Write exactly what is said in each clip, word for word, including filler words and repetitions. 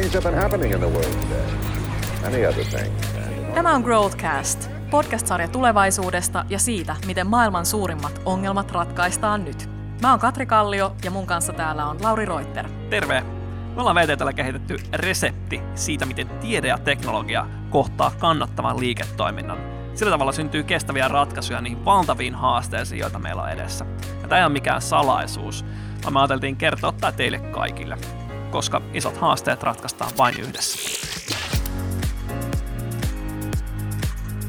things have been happening in the world today. Any other thing. Tämä on Growthcast, podcast-sarja tulevaisuudesta ja siitä, miten maailman suurimmat ongelmat ratkaistaan nyt. Mä oon Katri Kallio ja mun kanssa täällä on Lauri Reutter. Terve! Me ollaan V T T:llä kehitetty resepti siitä, miten tiede ja teknologia kohtaa kannattavan liiketoiminnan. Sillä tavalla syntyy kestäviä ratkaisuja niihin valtaviin haasteisiin, joita meillä on edessä. Ja tämä ei ole mikään salaisuus, vaan me ajateltiin kertoa tämä teille kaikille, koska isot haasteet ratkaistaan vain yhdessä.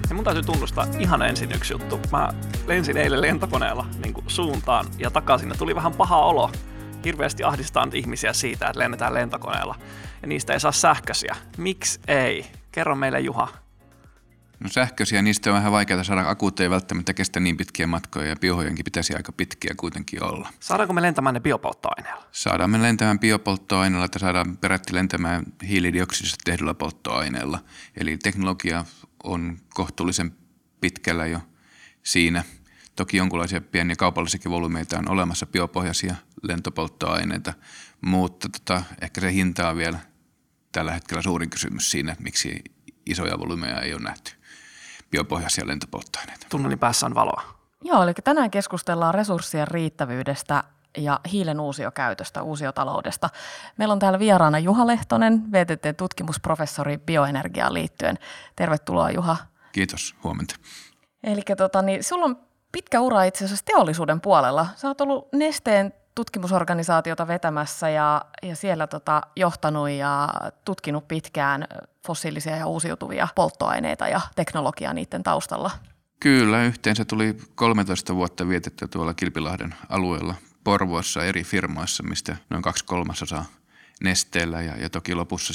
Ja mun täytyy tunnustaa ihan ensin yksi juttu. Mä lensin eilen lentokoneella niin kuin suuntaan ja takaisin ja tuli vähän paha olo. Hirveästi ahdistaa nyt ihmisiä siitä, että lennetään lentokoneella ja niistä ei saa sähköisiä. Miksi ei? Kerro meille, Juha. No sähköisiä, niistä on vähän vaikeaa saada. Akut ei välttämättä kestä niin pitkiä matkoja ja biohojankin pitäisi aika pitkiä kuitenkin olla. Saadaanko me lentämään ne biopolttoaineella? Saadaan me lentämään biopolttoaineella tai saadaan peräti lentämään hiilidioksidista tehdyllä polttoaineella. Eli teknologia on kohtuullisen pitkällä jo siinä. Toki jonkinlaisia pieniä kaupallisiakin volyymeita on olemassa biopohjaisia lentopolttoaineita, mutta tota, ehkä se hinta on vielä tällä hetkellä suurin kysymys siinä, että miksi isoja volyymeja ei ole nähty biopohjaisia lentopolttoaineita. Tunnelin päässä on valoa. Joo, eli tänään keskustellaan resurssien riittävyydestä ja hiilen uusiokäytöstä, uusiotaloudesta. Meillä on täällä vieraana Juha Lehtonen, V T T-tutkimusprofessori bioenergiaan liittyen. Tervetuloa, Juha. Kiitos, huomenta. Eli tota, niin sulla on pitkä ura itse asiassa teollisuuden puolella. Sä oot ollut Nesteen tutkimusorganisaatiota vetämässä ja, ja siellä tota, johtanut ja tutkinut pitkään fossiilisia ja uusiutuvia polttoaineita ja teknologiaa niiden taustalla. Kyllä, yhteensä tuli kolmetoista vuotta vietettyä tuolla Kilpilahden alueella Porvoossa eri firmoissa, mistä noin kaksi kolmasosaa Nesteellä ja, ja toki lopussa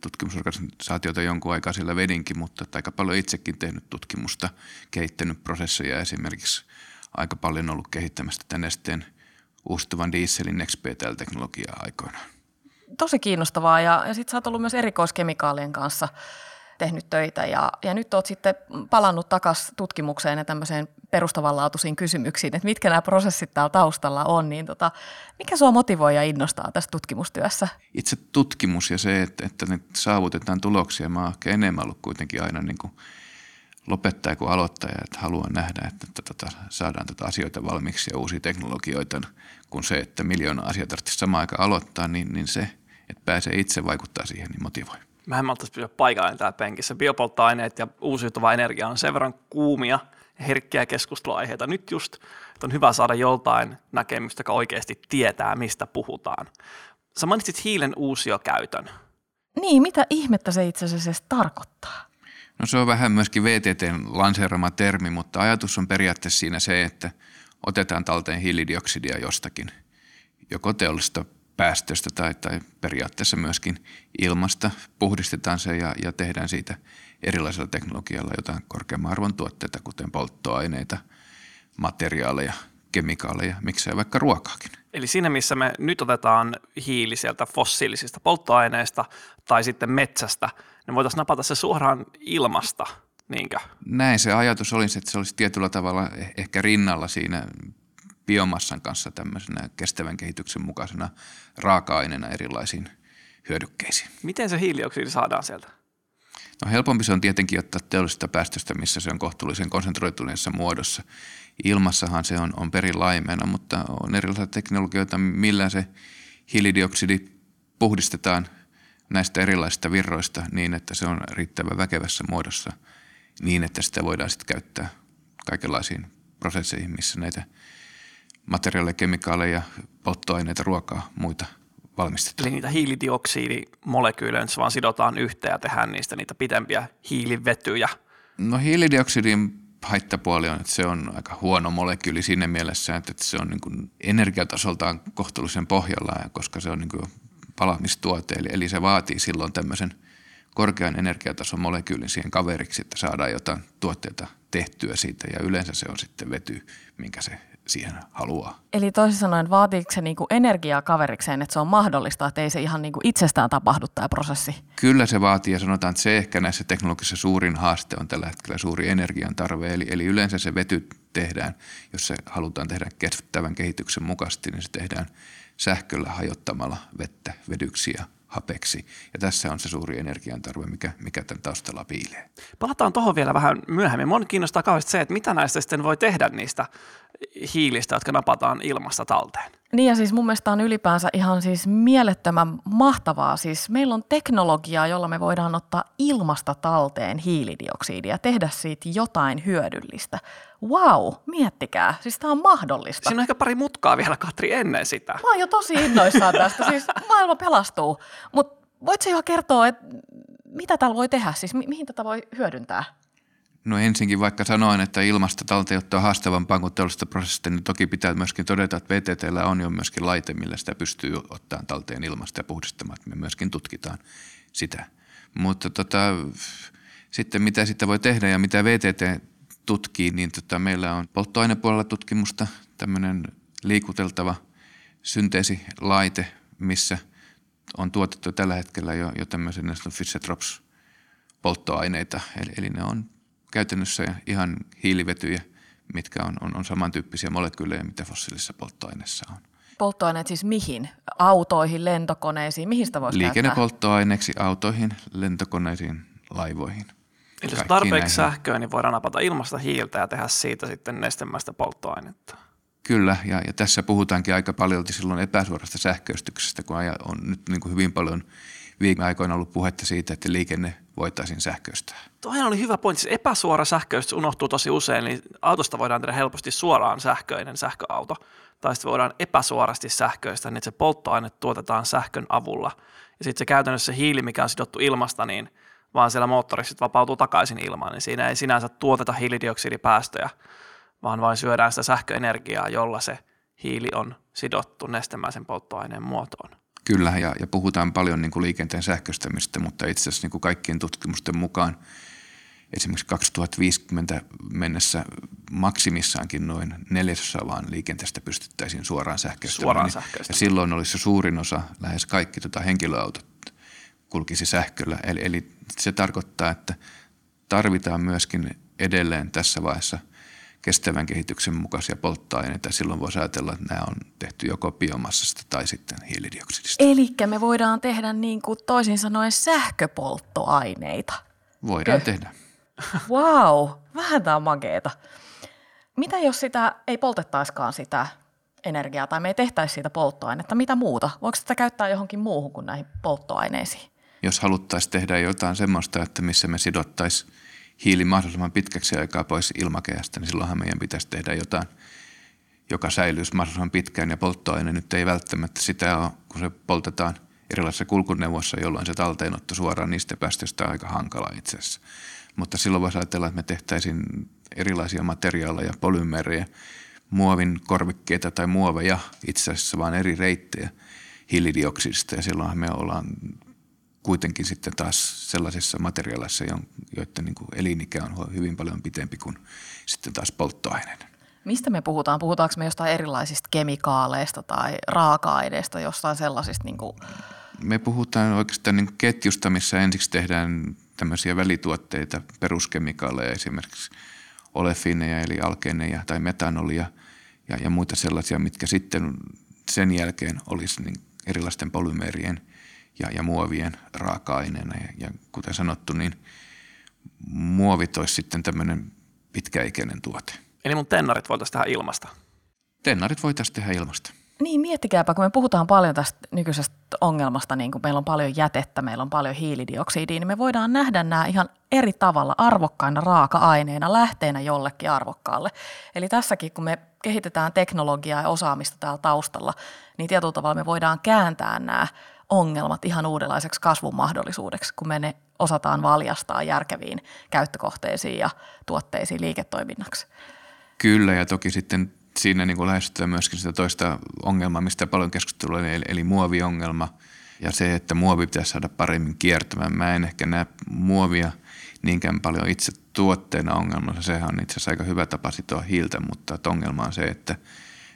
tutkimusorganisaatiota jonkun aikaa siellä vedinkin, mutta aika paljon itsekin tehnyt tutkimusta, kehittänyt prosesseja esimerkiksi aika paljon ollut kehittämästä tämän Nesteen uustuvan dieselin X P T L-teknologiaa aikoinaan. Tosi kiinnostavaa ja, ja sitten sä oot ollut myös erikoiskemikaalien kanssa tehnyt töitä ja, ja nyt oot sitten palannut takaisin tutkimukseen ja tämmöiseen perustavanlaatuisiin kysymyksiin, että mitkä nämä prosessit täällä taustalla on, niin tota, mikä sua motivoi ja innostaa tässä tutkimustyössä? Itse tutkimus ja se, että, että nyt saavutetaan tuloksia, mä oon ehkä enemmän ollut kuitenkin aina niin kuin lopettaja kuin aloittaja, että haluan nähdä, että, että, että saadaan tätä asioita valmiiksi ja uusia teknologioita, kun se, että miljoona asiaa tarvitsisi samaan aikaan aloittaa, niin, niin se, että pääsee itse vaikuttaa siihen, niin motivoi. Mä en maltaisi pysyä paikalleen täällä penkissä. Biopolttoaineet ja uusiutuva energia on sen verran kuumia ja herkkiä keskusteluaiheita nyt just, että on hyvä saada joltain näkemystä, joka oikeasti tietää, mistä puhutaan. Sä mainitsit hiilen uusiokäytön. Niin, mitä ihmettä se itse asiassa tarkoittaa? No se on vähän myöskin V T T:n lanseerama termi, mutta ajatus on periaatteessa siinä se, että otetaan talteen hiilidioksidia jostakin, joko teollista päästöstä tai, tai periaatteessa myöskin ilmasta, puhdistetaan se ja, ja tehdään siitä erilaisella teknologialla jotain korkeamman arvon tuotteita, kuten polttoaineita, materiaaleja, kemikaaleja, miksei vaikka ruokaakin. Eli siinä, missä me nyt otetaan hiili sieltä fossiilisista polttoaineista tai sitten metsästä, niin voitaisiin napata se suoraan ilmasta, niinkö? Näin se ajatus olisi, että se olisi tietyllä tavalla ehkä rinnalla siinä biomassan kanssa tämmöisenä kestävän kehityksen mukaisena raaka-aineena erilaisiin hyödykkeisiin. Miten se hiilioksidi saadaan sieltä? No helpompi se on tietenkin ottaa teollisesta päästöstä, missä se on kohtuullisen konsentroituneessa muodossa. Ilmassahan se on, on perin laimeena, mutta on erilaisia teknologioita, millä se hiilidioksidi puhdistetaan näistä erilaisista virroista niin, että se on riittävän väkevässä muodossa niin, että sitä voidaan sitten käyttää kaikenlaisiin prosesseihin, missä näitä materiaaleja, kemikaaleja, polttoaineita, ruokaa, muita valmistetaan. Eli niitä hiilidioksidimolekyylejä nyt vaan sidotaan yhteen ja tehdään niistä niitä pitempiä hiilivetyjä. No hiilidioksidin haittapuoli on, että se on aika huono molekyyli siinä mielessä, että se on niin kuin energiatasoltaan kohtuullisen pohjalla, koska se on niin kuin palamistuote. Eli, eli se vaatii silloin tämmöisen korkean energiatason molekyylin siihen kaveriksi, että saadaan jotain tuotteita tehtyä siitä ja yleensä se on sitten vety, minkä se siihen haluaa. Eli toisin sanoen, vaatiiko se niinku energiaa kaverikseen, että se on mahdollista, että ei se ihan niinku itsestään tapahdu tämä prosessi? Kyllä se vaatii ja sanotaan, että se ehkä näissä teknologisissa suurin haaste on tällä hetkellä suuri energian tarve. Eli, eli yleensä se vety tehdään, jos se halutaan tehdä kestävän kehityksen mukaisesti, niin se tehdään sähköllä hajottamalla vettä vedyksi ja hapeksi. Ja tässä on se suuri energiantarve, mikä, mikä tämän taustalla piilee. Palataan tuohon vielä vähän myöhemmin. Minua kiinnostaa kauheasti se, että mitä näistä sitten voi tehdä niistä hiilistä, jotka napataan ilmasta talteen. Niin ja siis mun mielestä on ylipäänsä ihan siis mielettömän mahtavaa. Siis meillä on teknologiaa, jolla me voidaan ottaa ilmasta talteen hiilidioksidia ja tehdä siitä jotain hyödyllistä. Wow, miettikää. Siis tämä on mahdollista. Siinä on ehkä pari mutkaa vielä, Katri, ennen sitä. Mä oon jo tosi innoissaan tästä. Siis maailma pelastuu. Mutta voitko jo kertoa, että mitä täällä voi tehdä? Siis mi- mihin tätä voi hyödyntää? No ensinkin vaikka sanoin, että ilmasta talteenotto on haastavampaa kuin teollisesta prosessista, niin toki pitää myöskin todeta, että V T T:llä on jo myöskin laite, millä sitä pystyy ottamaan talteen ilmasta ja puhdistamaan, että me myöskin tutkitaan sitä. Mutta tota, sitten mitä sitä voi tehdä ja mitä V T T tutkii, niin tota, meillä on polttoainepuolella tutkimusta, tämmöinen liikuteltava synteesilaite, missä on tuotettu tällä hetkellä jo, jo tämmöisen Fischer-Tropsch polttoaineita, eli, eli ne on käytännössä ihan hiilivetyjä, mitkä on, on, on samantyyppisiä molekyylejä, mitä fossiilisissa polttoaineissa on. Polttoaineet siis mihin? Autoihin, lentokoneisiin? Mihin sitä voisi käyttää? Liikennepolittoaineeksi autoihin, lentokoneisiin, laivoihin. Eli jos tarpeeksi näihin sähköä, niin voidaan napata ilmasta hiiltä ja tehdä siitä sitten nestemäistä polttoainetta. Kyllä, ja, ja tässä puhutaankin aika paljon silloin epäsuorasta sähköistyksestä, kun on nyt niin kuin hyvin paljon viime aikoina ollut puhetta siitä, että liikenne voitaisiin sähköistää. Tuohan oli hyvä pointti. Epäsuora sähköistys unohtuu tosi usein, niin autosta voidaan tehdä helposti suoraan sähköinen sähköauto, tai sitten voidaan epäsuorasti sähköistä, niin se polttoaine tuotetaan sähkön avulla. Ja sitten se käytännössä hiili, mikä on sidottu ilmasta, niin vaan siellä moottorissa vapautuu takaisin ilmaan, niin siinä ei sinänsä tuoteta hiilidioksidipäästöjä, vaan vain syödään sitä sähköenergiaa, jolla se hiili on sidottu nestemäisen polttoaineen muotoon. Kyllä, ja, ja puhutaan paljon niin kuin liikenteen sähköistämistä, mutta itse asiassa niin kuin kaikkien tutkimusten mukaan esimerkiksi kaksituhattaviisikymmentä mennessä maksimissaankin noin neljäsosa vaan liikenteestä pystyttäisiin suoraan sähköistämään. Suoraan sähköistämään. Ja silloin olisi se suurin osa, lähes kaikki tota henkilöautot kulkisi sähköllä. Eli, eli se tarkoittaa, että tarvitaan myöskin edelleen tässä vaiheessa kestävän kehityksen mukaisia polttoaineita. Silloin voisi ajatella, että nämä on tehty joko biomassasta tai sitten hiilidioksidista. Elikkä me voidaan tehdä niin kuin toisin sanoen sähköpolttoaineita. Voidaan Köh. tehdä. Wow, vähän tää on makeeta. Mitä jos sitä ei poltettaisikaan sitä energiaa tai me ei tehtäisi siitä polttoainetta? Mitä muuta? Voiko sitä käyttää johonkin muuhun kuin näihin polttoaineisiin? Jos haluttaisiin tehdä jotain semmoista, että missä me sidottaisiin hiili mahdollisimman pitkäksi aikaa pois ilmakehästä, niin silloinhan meidän pitäisi tehdä jotain, joka säilyisi mahdollisimman pitkään. Ja polttoaine nyt ei välttämättä sitä ole, kun se poltetaan erilaisissa kulkuneuvoissa, jolloin se talteenotto suoraan niistä päästöistä on aika hankala itse asiassa. Mutta silloin voisi ajatella, että me tehtäisiin erilaisia materiaaleja, polymerejä, muovin korvikkeita tai muoveja itse asiassa, vaan eri reittejä hiilidioksidista. Ja silloinhan me ollaan kuitenkin sitten taas sellaisissa materiaaleissa, joiden niin kuin elinikä on hyvin paljon pitempi kuin sitten taas polttoaineena. Mistä me puhutaan? Puhutaanko me jostain erilaisista kemikaaleista tai raaka-aineista, jostain sellaisista? Niin kuin me puhutaan oikeastaan niin kuin ketjusta, missä ensiksi tehdään tämmöisiä välituotteita, peruskemikaaleja, esimerkiksi olefiineja eli alkeeneja tai metanolia ja, ja muita sellaisia, mitkä sitten sen jälkeen olisi niin erilaisten polymerien Ja, ja muovien raaka-aineena. Ja, ja kuten sanottu, niin muovit olisi sitten tämmöinen pitkäikäinen tuote. Eli mun tennarit voitaisiin tehdä ilmasta? Tennarit voitaisiin tehdä ilmasta. Niin, miettikääpä, kun me puhutaan paljon tästä nykyisestä ongelmasta, niin kun meillä on paljon jätettä, meillä on paljon hiilidioksidia, niin me voidaan nähdä nämä ihan eri tavalla arvokkaina raaka-aineina, lähteenä jollekin arvokkaalle. Eli tässäkin, kun me kehitetään teknologiaa ja osaamista täällä taustalla, niin tietyllä tavalla me voidaan kääntää nämä ongelmat ihan uudenlaiseksi kasvun mahdollisuudeksi, kun me ne osataan valjastaa järkeviin käyttökohteisiin ja tuotteisiin liiketoiminnaksi. Kyllä, ja toki sitten siinä niin kuin lähestytään myöskin sitä toista ongelmaa, mistä paljon keskustelua, eli, eli muoviongelma ja se, että muovi pitäisi saada paremmin kiertämään. Mä en ehkä näe muovia niinkään paljon itse tuotteena ongelmassa. Sehän on itse asiassa aika hyvä tapa sitoa hiiltä, mutta ongelma on se, että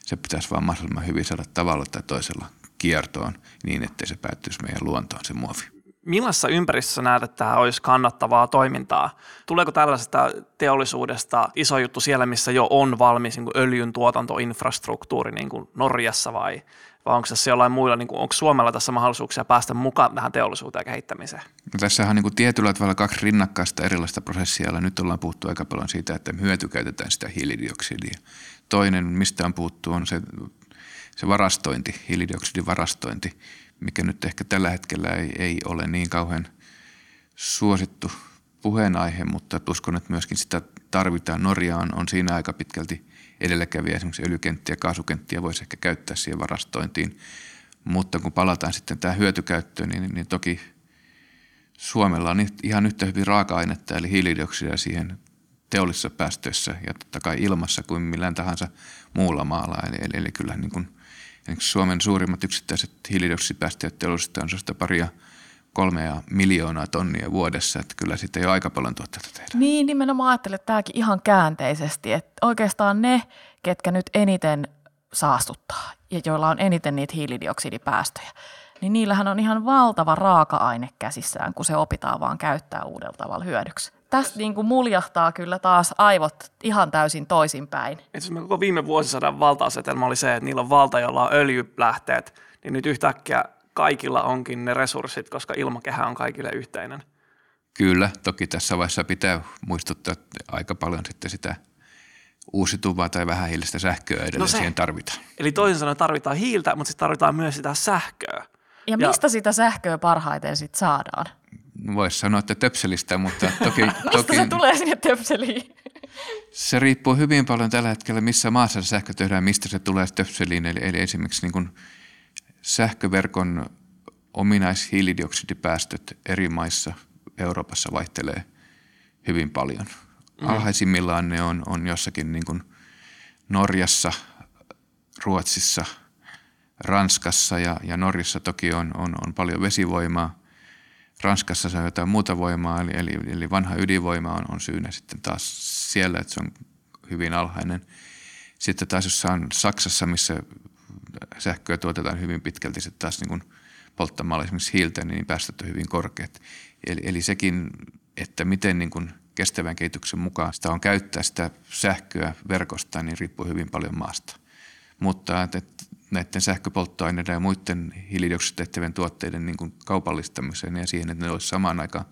se pitäisi vaan mahdollisimman hyvin saada tavalla tai toisella kiertoon niin, ettei se päättyisi meidän luontoon se muovi. Millaisessa ympäristössä näet, että tämä olisi kannattavaa toimintaa? Tuleeko tällaisesta teollisuudesta iso juttu siellä, missä jo on valmis niin kuin öljyn tuotantoinfrastruktuuri niin kuin Norjassa vai, vai onko tässä jollain muilla, niin kuin, onko Suomella tässä mahdollisuuksia päästä mukaan tähän teollisuuteen ja kehittämiseen? No, tässä on niin kuin tietyllä tavalla kaksi rinnakkaista erilaista prosessia, joilla nyt ollaan puhuttu aika paljon siitä, että hyötykäytetään sitä hiilidioksidia. Toinen, mistä on puhuttu, on se, se varastointi, hiilidioksidin varastointi, mikä nyt ehkä tällä hetkellä ei, ei ole niin kauhean suosittu puheenaihe, mutta uskon, että myöskin sitä tarvitaan. Norja on, on siinä aika pitkälti edelläkävijä, esimerkiksi öljykenttiä ja kaasukenttiä voisi ehkä käyttää siihen varastointiin, mutta kun palataan sitten tähän hyötykäyttöön, niin, niin toki Suomella on ihan yhtä hyvin raaka-ainetta, eli hiilidioksidia siihen teollisissa päästöissä ja totta kai ilmassa kuin millään tahansa muulla maalla, eli, eli, eli kyllähän niin kuin Suomen suurimmat yksittäiset hiilidioksidipäästöjä teollisuudesta on sellaista paria kolmea miljoonaa tonnia vuodessa, että kyllä siitä ei ole aika paljon tuotteita tehdä. Niin, nimenomaan ajattelen, että tämäkin ihan käänteisesti, että oikeastaan ne, ketkä nyt eniten saastuttaa ja joilla on eniten niitä hiilidioksidipäästöjä, niin niillähän on ihan valtava raaka-aine käsissään, kun se opitaan vaan käyttää uudella tavalla hyödyksi. Tästä niin kuin muljahtaa kyllä taas aivot ihan täysin toisinpäin. Itse koko viime vuosisadan valta-asetelma oli se, että niillä on valta, jolla on öljylähteet, niin nyt yhtäkkiä kaikilla onkin ne resurssit, koska ilmakehä on kaikille yhteinen. Kyllä, toki tässä vaiheessa pitää muistuttaa aika paljon sitten sitä uusiutuvaa tai vähähiilistä sähköä edelleen no siihen tarvitaan. Eli toisin sanoen tarvitaan hiiltä, mutta sitten tarvitaan myös sitä sähköä. Ja, ja mistä sitä sähköä parhaiten sitten saadaan? Voisi sanoa, että töpselistä, mutta toki... Mistä se tulee sinne töpseliin? Se riippuu hyvin paljon tällä hetkellä, missä maassa se sähkö tehdään, mistä se tulee töpseliin. Eli, eli esimerkiksi niin kuin sähköverkon ominaishiilidioksidipäästöt eri maissa Euroopassa vaihtelee hyvin paljon. Mm. Alhaisimmillaan ne on, on jossakin niin kuin Norjassa, Ruotsissa, Ranskassa ja, ja Norjassa toki on, on, on paljon vesivoimaa. Ranskassa se on jotain muuta voimaa, eli, eli, eli vanha ydinvoima on, on syynä sitten taas siellä, että se on hyvin alhainen. Sitten taas jos on Saksassa, missä sähköä tuotetaan hyvin pitkälti, sitten taas niin kuin polttamalla esimerkiksi hiiltä, niin päästöt on hyvin korkeat. Eli, eli sekin, että miten niin kuin kestävän kehityksen mukaan sitä on käyttää sitä sähköä verkosta, niin riippuu hyvin paljon maasta. Mutta että näiden sähköpolttoaineiden ja muiden hiilidioksiditehtävien tuotteiden niin kuin kaupallistamiseen ja siihen, että ne olisi samaan aikaan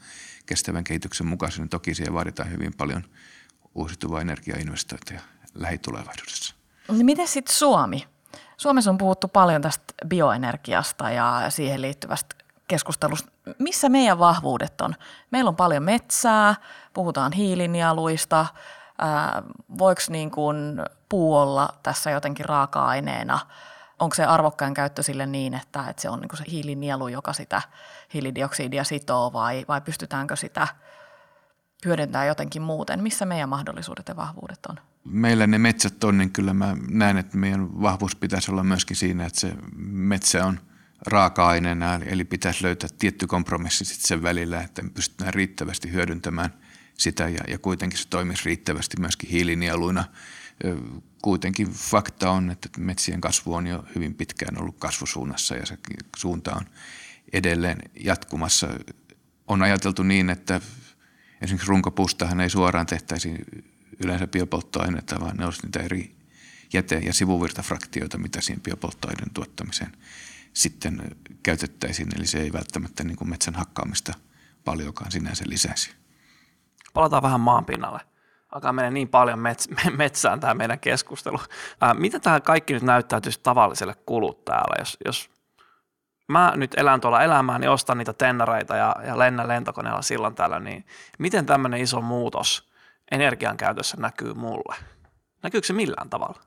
kestävän kehityksen mukaisen, niin toki siihen vaaditaan hyvin paljon uusiutuvaa energiainvestointeja lähitulevaisuudessa. No, miten sitten Suomi? Suomessa on puhuttu paljon tästä bioenergiasta ja siihen liittyvästä keskustelusta. Missä meidän vahvuudet on? Meillä on paljon metsää, puhutaan hiilinieluista. Ää, voiko niin kuin puu olla tässä jotenkin raaka-aineena? Onko se arvokkain käyttö sille niin, että, että se on niin kuin se hiilinielu, joka sitä hiilidioksidia sitoo vai, vai pystytäänkö sitä hyödyntämään jotenkin muuten? Missä meidän mahdollisuudet ja vahvuudet on? Meillä ne metsät on, niin kyllä mä näen, että meidän vahvuus pitäisi olla myöskin siinä, että se metsä on raaka-aineena, eli pitäisi löytää tietty kompromissi sitten sen välillä, että me pystytään riittävästi hyödyntämään sitä ja, ja kuitenkin se toimisi riittävästi myöskin hiilinieluina. Kuitenkin fakta on, että metsien kasvu on jo hyvin pitkään ollut kasvusuunnassa ja se suunta on edelleen jatkumassa. On ajateltu niin, että esimerkiksi runkopuustahan ei suoraan tehtäisi yleensä biopolttoaineita, vaan ne olisi niitä eri jäte- ja sivuvirtafraktioita, mitä siihen biopolttoaineen tuottamiseen sitten käytettäisiin. Eli se ei välttämättä niin kuin metsän hakkaamista paljonkaan sinänsä lisäisi. Palataan vähän maanpinnalle. Alkaa mennä niin paljon mets- metsään tämä meidän keskustelu. Ää, mitä tämä kaikki nyt näyttäytyisi tavalliselle kuluttajalle? Jos, jos mä nyt elän tuolla elämää, niin ostan niitä tennareita ja, ja lennän lentokoneella silloin täällä, niin miten tämmöinen iso muutos energian käytössä näkyy mulle? Näkyykö se millään tavalla?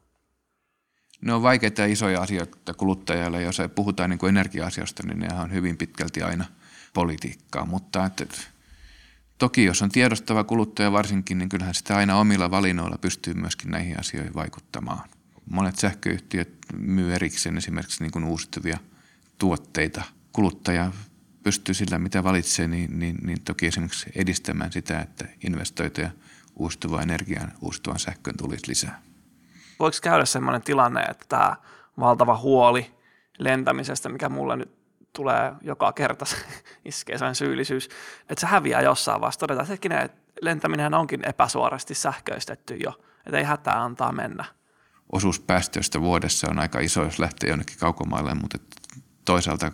Ne on vaikeita ja isoja asioita kuluttajalle. Jos puhutaan niin kuin energia-asioista, niin ne on hyvin pitkälti aina politiikkaa, mutta että toki jos on tiedostava kuluttaja varsinkin, niin kyllähän sitä aina omilla valinnoilla pystyy myöskin näihin asioihin vaikuttamaan. Monet sähköyhtiöt myy erikseen esimerkiksi niin kuin uusiutuvia tuotteita. Kuluttaja pystyy sillä, mitä valitsee, niin, niin, niin toki esimerkiksi edistämään sitä, että investointeja uusiutuvaan energiaan, uusiutuvaan sähköön tulisi lisää. Voiko käydä sellainen tilanne, että tämä valtava huoli lentämisestä, mikä mulla nyt tulee joka kerta, se iskee sen syyllisyys, että se häviää jossain vaiheessa. Todetaan, että hetkinen, lentäminenhän onkin epäsuorasti sähköistetty jo, että ei hätää antaa mennä. Osuus päästöistä vuodessa on aika iso, jos lähtee jonnekin kaukomaille, mutta toisaalta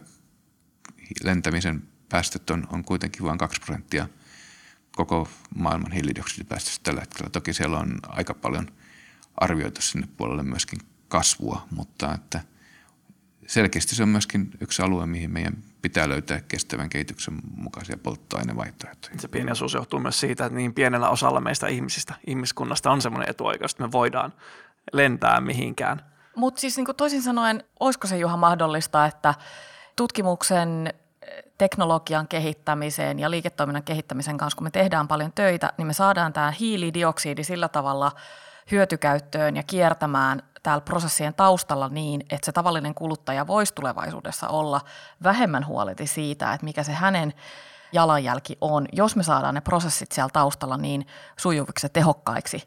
lentämisen päästöt on, on kuitenkin vain kaksi prosenttia koko maailman hiilidioksidipäästöistä tällä hetkellä. Toki siellä on aika paljon arvioitu sinne puolelle myöskin kasvua, mutta että selkeästi se on myöskin yksi alue, mihin meidän pitää löytää kestävän kehityksen mukaisia polttoainevaihtoehtoja. Se pieni osuus johtuu myös siitä, että niin pienellä osalla meistä ihmisistä, ihmiskunnasta on semmoinen etuoikeus, että me voidaan lentää mihinkään. Mutta siis niin kuin toisin sanoen, olisiko se Juha mahdollista, että tutkimuksen, teknologian kehittämiseen ja liiketoiminnan kehittämisen kanssa, kun me tehdään paljon töitä, niin me saadaan tämä hiilidioksidi sillä tavalla hyötykäyttöön ja kiertämään täällä prosessien taustalla niin, että se tavallinen kuluttaja voisi tulevaisuudessa olla vähemmän huoleti siitä, että mikä se hänen jalanjälki on, jos me saadaan ne prosessit siellä taustalla niin sujuviksi ja tehokkaiksi,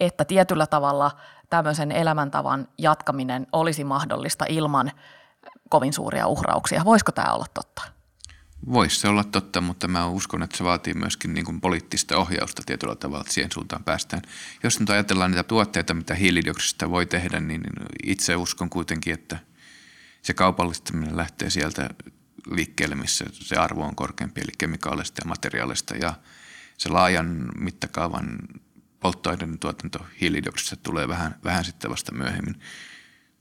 että tietyllä tavalla tämmöisen elämäntavan jatkaminen olisi mahdollista ilman kovin suuria uhrauksia. Voisiko tämä olla totta? Voisi se olla totta, mutta mä uskon, että se vaatii myöskin niin kuin poliittista ohjausta tietyllä tavalla, että siihen suuntaan päästään. Jos nyt ajatellaan niitä tuotteita, mitä hiilidioksidista voi tehdä, niin itse uskon kuitenkin, että se kaupallistaminen lähtee sieltä liikkeelle, missä se arvo on korkeampi, eli kemikaaleista ja materiaalista. Ja se laajan mittakaavan polttoaineen tuotanto hiilidioksidista tulee vähän, vähän sitten vasta myöhemmin.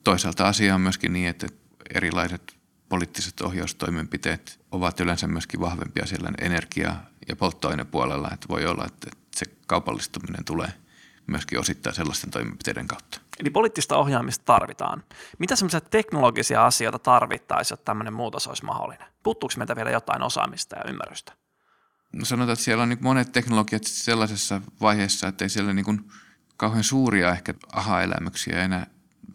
Toisaalta asia on myöskin niin, että erilaiset poliittiset ohjaustoimenpiteet ovat yleensä myöskin vahvempia siellä energia- ja polttoainepuolella, että voi olla, että se kaupallistuminen tulee myöskin osittain sellaisten toimenpiteiden kautta. Eli poliittista ohjaamista tarvitaan. Mitä semmoisia teknologisia asioita tarvittaisiin, jotta tämmöinen muutos olisi mahdollinen? Puuttuuko meiltä vielä jotain osaamista ja ymmärrystä? No sanotaan, että siellä on niin monet teknologiat sellaisessa vaiheessa, että ei siellä niin kuin kauhean suuria ehkä aha-elämyksiä enää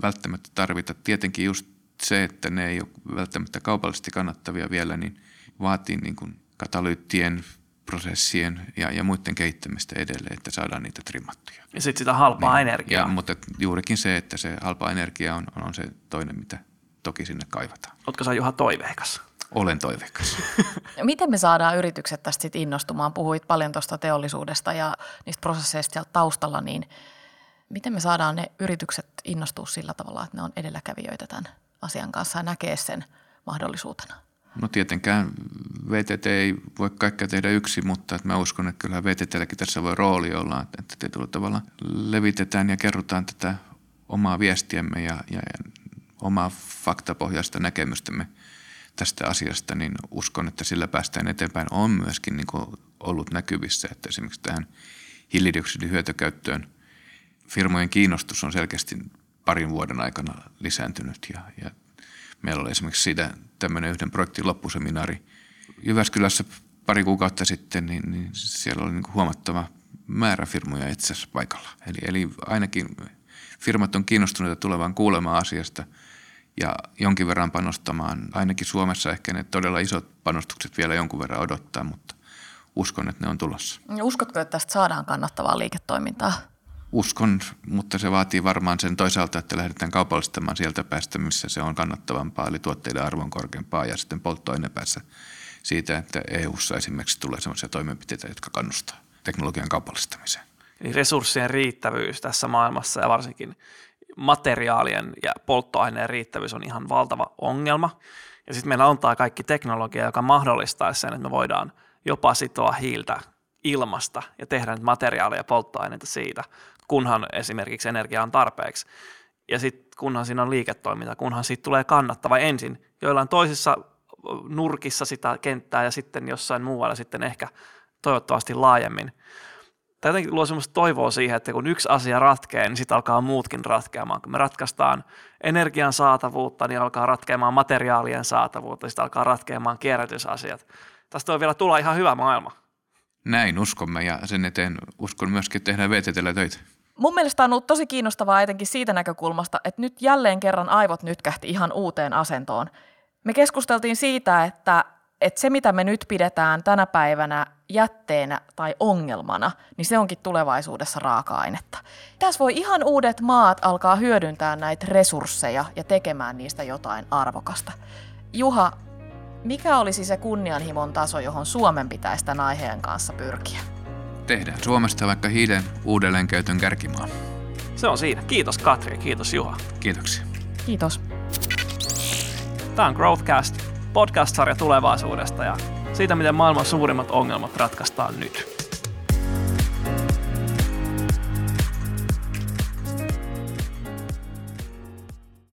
välttämättä tarvita. Tietenkin just se, että ne ei ole välttämättä kaupallisesti kannattavia vielä, niin vaatii niin kuin katalyyttien, prosessien ja, ja muiden kehittämistä edelleen, että saadaan niitä trimmattuja. Ja sitten sitä halpaa niin, energiaa. Ja, mutta juurikin se, että se halpa energia on, on se toinen, mitä toki sinne kaivataan. Ootko sä Juha toiveikas? Olen toiveikas. Miten me saadaan yritykset tästä sit innostumaan? Puhuit paljon tuosta teollisuudesta ja niistä prosesseista siellä taustalla, niin miten me saadaan ne yritykset innostua sillä tavalla, että ne on edelläkävijöitä tämän asian kanssa ja näkee sen mahdollisuutena? No tietenkään V T T ei voi kaikkea tehdä yksi, mutta että mä uskon, että kyllähän V T T:lläkin tässä voi rooli olla, että tietyllä tavalla levitetään ja kerrotaan tätä omaa viestiämme ja, ja, ja omaa faktapohjaista näkemystämme tästä asiasta, niin uskon, että sillä päästään eteenpäin. On myöskin niin kuin ollut näkyvissä, että esimerkiksi tähän hiilidioksidin hyötykäyttöön firmojen kiinnostus on selkeästi parin vuoden aikana lisääntynyt ja, ja meillä oli esimerkiksi siitä tämmöinen yhden projektin loppuseminaari Jyväskylässä pari kuukautta sitten, niin, niin siellä oli niin kuin huomattava määrä firmoja itse asiassa paikalla. Eli, eli ainakin firmat on kiinnostuneita tulevan kuulemaan asiasta ja jonkin verran panostamaan. Ainakin Suomessa ehkä ne todella isot panostukset vielä jonkun verran odottaa, mutta uskon, että ne on tulossa. Uskotko, että tästä saadaan kannattavaa liiketoimintaa? Uskon, mutta se vaatii varmaan sen toisaalta, että lähdetään kaupallistamaan sieltä päästä, missä se on kannattavampaa, eli tuotteiden arvon korkeampaa ja sitten polttoainepäässä siitä, että E U:ssa esimerkiksi tulee sellaisia toimenpiteitä, jotka kannustaa teknologian kaupallistamiseen. Eli resurssien riittävyys tässä maailmassa ja varsinkin materiaalien ja polttoaineen riittävyys on ihan valtava ongelma. Ja sitten meillä on tämä kaikki teknologia, joka mahdollistaa sen, että me voidaan jopa sitoa hiiltä ilmasta ja tehdä nyt materiaaleja ja polttoaineita siitä, kunhan esimerkiksi energiaa on tarpeeksi. Ja sitten kunhan siinä on liiketoiminta, kunhan siitä tulee kannattava ensin, joillain toisissa nurkissa sitä kenttää ja sitten jossain muualla sitten ehkä toivottavasti laajemmin. Tämä jotenkin luo semmoista toivoa siihen, että kun yksi asia ratkeaa, niin sitten alkaa muutkin ratkeamaan. Kun me ratkaistaan energian saatavuutta, niin alkaa ratkeamaan materiaalien saatavuutta, sitten alkaa ratkeamaan kierrätysasiat. Tästä voi vielä tulla ihan hyvä maailma. Näin uskomme ja sen eteen uskon myöskin, että tehdään V T T:llä töitä. Mun mielestä on ollut tosi kiinnostavaa etenkin siitä näkökulmasta, että nyt jälleen kerran aivot nytkähti ihan uuteen asentoon. Me keskusteltiin siitä, että, että se mitä me nyt pidetään tänä päivänä jätteenä tai ongelmana, niin se onkin tulevaisuudessa raaka-ainetta. Tässä voi ihan uudet maat alkaa hyödyntää näitä resursseja ja tekemään niistä jotain arvokasta. Juha, Mikä olisi se kunnianhimon taso, johon Suomen pitäisi tämän aiheen kanssa pyrkiä? Tehdään Suomesta vaikka hiilen uudelleenkäytön kärkimaa. Se on siinä. Kiitos Katri, kiitos Juha. Kiitoksia. Kiitos. Tämä on Growthcast, podcast-sarja tulevaisuudesta ja siitä, miten maailman suurimmat ongelmat ratkaistaan nyt.